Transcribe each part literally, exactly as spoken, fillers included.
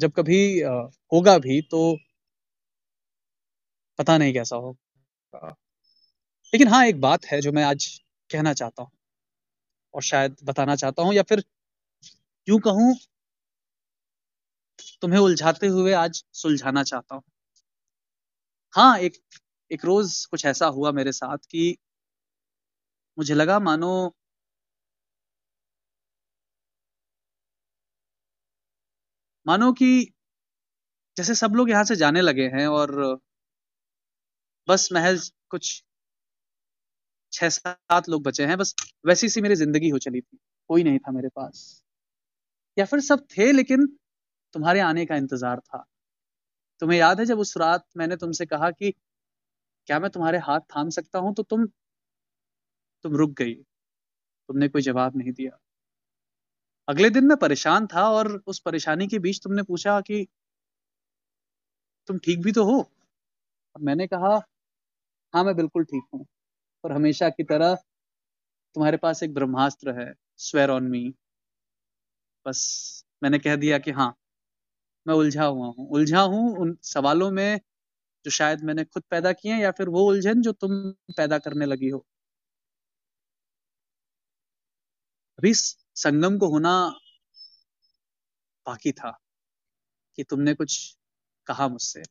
जब कभी होगा भी तो पता नहीं कैसा होगा। लेकिन हाँ, एक बात है जो मैं आज कहना चाहता हूँ और शायद बताना चाहता हूँ, या फिर यूं कहूं तुम्हें उलझाते हुए आज सुलझाना चाहता हूँ। हाँ, एक एक रोज कुछ ऐसा हुआ मेरे साथ कि मुझे लगा मानो मानो कि जैसे सब लोग यहाँ से जाने लगे हैं और बस महज कुछ छह सात लोग बचे हैं। बस वैसी सी मेरी जिंदगी हो चली थी, कोई नहीं था मेरे पास, या फिर सब थे लेकिन तुम्हारे आने का इंतजार था। तुम्हें याद है जब उस रात मैंने तुमसे कहा कि क्या मैं तुम्हारे हाथ थाम सकता हूं, तो तुम तुम रुक गई, तुमने कोई जवाब नहीं दिया। अगले दिन मैं परेशान था और उस परेशानी के बीच तुमने पूछा कि तुम ठीक भी तो हो, और मैंने कहा हाँ मैं बिल्कुल ठीक हूँ, और हमेशा की तरह तुम्हारे पास एक ब्रह्मास्त्र है, स्वेर ऑन मी। बस मैंने कह दिया कि हाँ मैं उलझा हुआ हूँ, उलझा हूँ उन सवालों में जो शायद मैंने खुद पैदा किए हैं, या फिर वो उलझन जो तुम पैदा करने लगी हो। अभी संगम को होना बाकी था कि तुमने कुछ कहा मुझसे।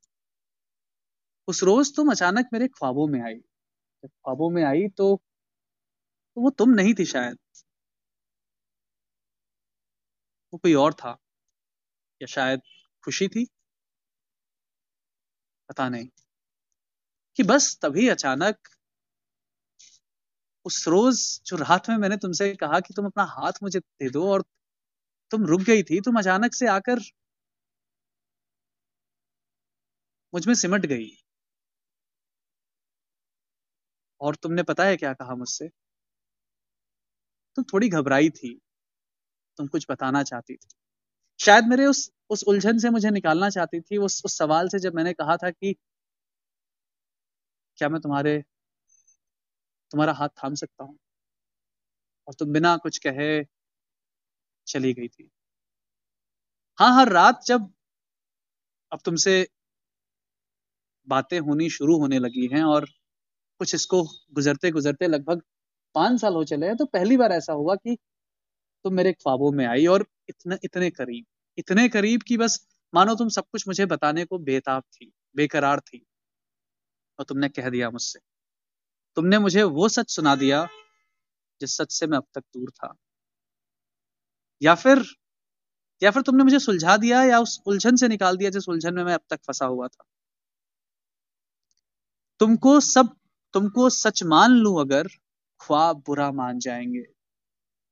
उस रोज तुम अचानक मेरे ख्वाबों में आई। जब ख्वाबों में आई तो, तो वो तुम नहीं थी, शायद वो कोई और था, या शायद खुशी थी, पता नहीं। कि बस तभी अचानक उस रोज जो रात में मैंने तुमसे कहा कि तुम अपना हाथ मुझे दे दो और तुम रुक गई थी, तुम अचानक से आकर मुझ में सिमट गई। और तुमने पता है क्या कहा मुझसे? तुम थोड़ी घबराई थी, तुम कुछ बताना चाहती थी, शायद मेरे उस उस उलझन से मुझे निकालना चाहती थी, उस उस सवाल से जब मैंने कहा था कि क्या मैं तुम्हारे तुम्हारा हाथ थाम सकता हूं, और तुम बिना कुछ कहे चली गई थी। हाँ, हर रात जब अब तुमसे बातें होनी शुरू होने लगी हैं और कुछ इसको गुजरते गुजरते लगभग पांच साल हो चले हैं, तो पहली बार ऐसा हुआ कि तुम मेरे ख्वाबों में आई और इतने इतने करीब इतने करीब कि बस मानो तुम सब कुछ मुझे बताने को बेताब थी, बेकरार थी, और तुमने कह दिया मुझसे। तुमने मुझे वो सच सुना दिया जिस सच से मैं अब तक दूर था, या फिर या फिर तुमने मुझे सुलझा दिया, या उस उलझन से निकाल दिया जिस उलझन में मैं अब तक फंसा हुआ था। तुमको सब तुमको सच मान लूं अगर ख्वाब बुरा मान जाएंगे,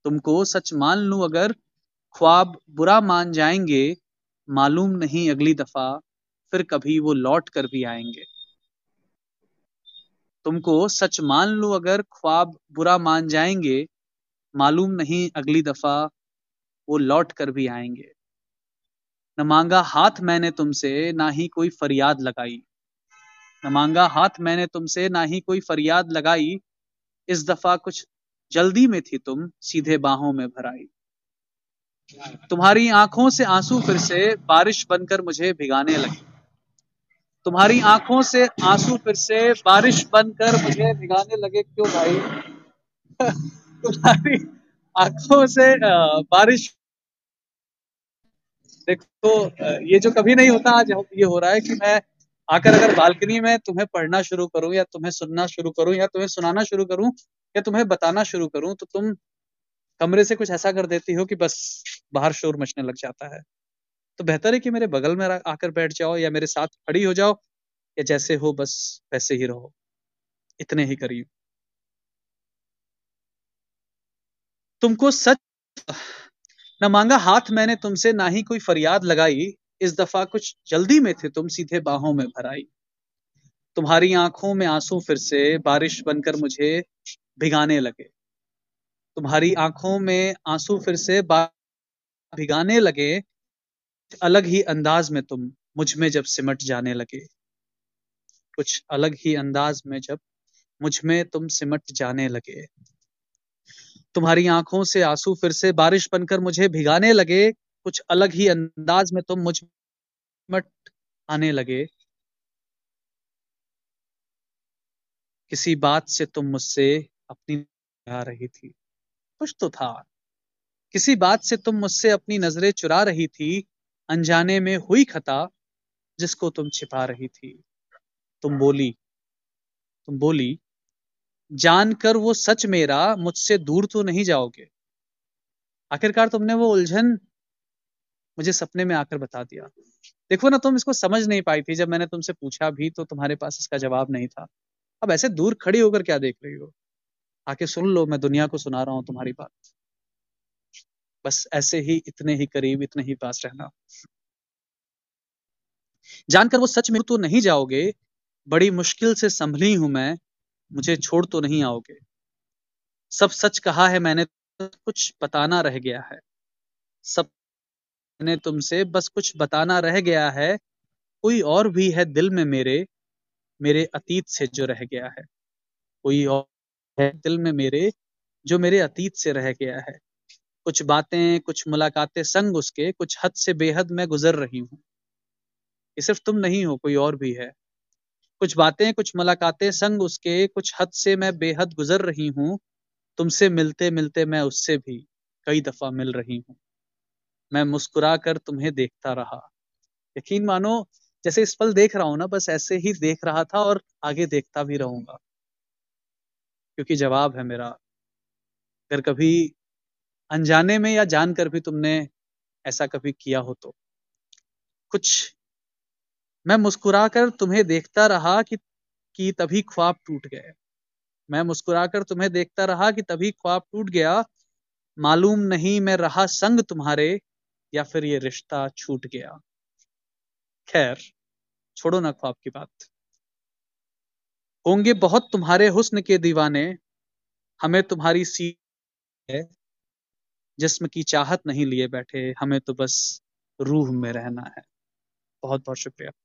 तुमको सच मान लूं अगर ख्वाब बुरा मान जाएंगे, मालूम नहीं अगली दफा फिर कभी वो लौट कर भी आएंगे। तुमको सच मान लूं अगर ख्वाब बुरा मान जाएंगे, मालूम नहीं अगली दफा वो लौट कर भी आएंगे। न मांगा हाथ मैंने तुमसे, ना ही कोई फरियाद लगाई, न मांगा हाथ मैंने तुमसे, ना ही कोई फरियाद लगाई, इस दफा कुछ जल्दी में थी तुम, सीधे बाहों में भराई। तुम्हारी आंखों से आंसू फिर से बारिश बनकर मुझे भिगाने लगे, तुम्हारी आंखों से आंसू फिर से बारिश बनकर मुझे भिगाने लगे। क्यों भाई? तुम्हारी आंखों से बारिश, देखो ये जो कभी नहीं होता, आज ये हो रहा है कि मैं आकर अगर बालकनी में तुम्हें पढ़ना शुरू करूं, या तुम्हें सुनना शुरू करूं, या तुम्हें सुनाना शुरू करूं, या तुम्हें बताना शुरू करूं, तो तुम कमरे से कुछ ऐसा कर देती हो कि बस बाहर शोर मचने लग जाता है। तो बेहतर है कि मेरे बगल में आकर बैठ जाओ, या मेरे साथ खड़ी हो जाओ, या जैसे हो बस वैसे ही रहो, इतने ही करीब। तुमको सच न मांगा हाथ मैंने तुमसे, ना ही कोई फरियाद लगाई, इस दफा कुछ जल्दी में थे तुम, सीधे बाहों में भराई। तुम्हारी आंखों में आंसू फिर से बारिश बनकर मुझे भिगाने लगे, तुम्हारी आंखों में आंसू फिर से भिगाने लगे, अलग ही अंदाज में तुम मुझ में जब सिमट जाने लगे, कुछ अलग ही अंदाज में जब मुझ में तुम सिमट जाने लगे। तुम्हारी आंखों से आंसू फिर से बारिश बनकर मुझे भिगाने लगे, कुछ अलग ही अंदाज में तुम मुझ मत आने लगे, किसी बात से तुम मुझसे अपनी चुरा रही थी। कुछ तो था, किसी बात से तुम मुझसे अपनी नजरें चुरा रही थी। अनजाने में हुई खता जिसको तुम छिपा रही थी। तुम बोली तुम बोली जानकर वो सच मेरा, मुझसे दूर तो नहीं जाओगे। आखिरकार तुमने वो उलझन मुझे सपने में आकर बता दिया। देखो ना, तुम इसको समझ नहीं पाई थी। जब मैंने तुमसे पूछा भी तो तुम्हारे पास इसका जवाब नहीं था। अब ऐसे दूर खड़ी होकर क्या देख रही हो? आके सुन लो, मैं दुनिया को सुना रहा हूं तुम्हारी बात। बस ऐसे ही, इतने ही करीब, इतने ही पास रहना। जानकर वो सच में तो नहीं जाओगे, बड़ी मुश्किल से संभली हूं मैं, मुझे छोड़ तो नहीं आओगे। सब सच कहा है मैंने, कुछ बताना रह गया है। सब मैंने तुमसे बस कुछ बताना रह गया है। कोई और भी है दिल में मेरे, मेरे अतीत से जो रह गया है। कोई और है दिल में मेरे, जो मेरे अतीत से रह गया है। कुछ बातें, कुछ मुलाकातें संग उसके, कुछ हद से बेहद मैं गुजर रही हूँ। ये सिर्फ तुम नहीं हो, कोई और भी है। कुछ बातें, कुछ मुलाकातें संग उसके, कुछ हद से मैं बेहद गुजर रही हूँ। तुमसे मिलते मिलते मैं उससे भी कई दफा मिल रही हूँ। मैं मुस्कुरा कर तुम्हें देखता रहा। यकीन मानो, जैसे इस पल देख रहा हूं ना, बस ऐसे ही देख रहा था और आगे देखता भी रहूंगा। क्योंकि जवाब है मेरा, अगर कभी अनजाने में या जानकर भी तुमने ऐसा कभी किया हो तो। कुछ मैं मुस्कुरा कर तुम्हें देखता रहा कि कि तभी ख्वाब टूट गए। मैं मुस्कुरा कर तुम्हें देखता रहा कि तभी ख्वाब टूट गया। मालूम नहीं मैं रहा संग तुम्हारे, या फिर ये रिश्ता छूट गया। खैर, छोड़ो ना ख्वाब की बात। होंगे बहुत तुम्हारे हुस्न के दीवाने, हमें तुम्हारी सी है। जिस्म की चाहत नहीं लिए बैठे, हमें तो बस रूह में रहना है। बहुत बहुत शुक्रिया।